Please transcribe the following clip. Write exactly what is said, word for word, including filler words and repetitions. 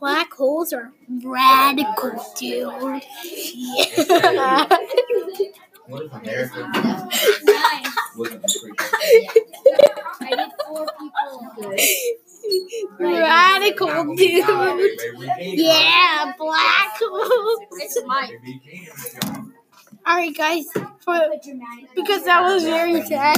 Black holes are radical, dude. Yeah. What if America wasn't freaking out? I did four people. Radical, dude. Yeah, black holes. It's mine. Alright, guys. For, because that was very sad.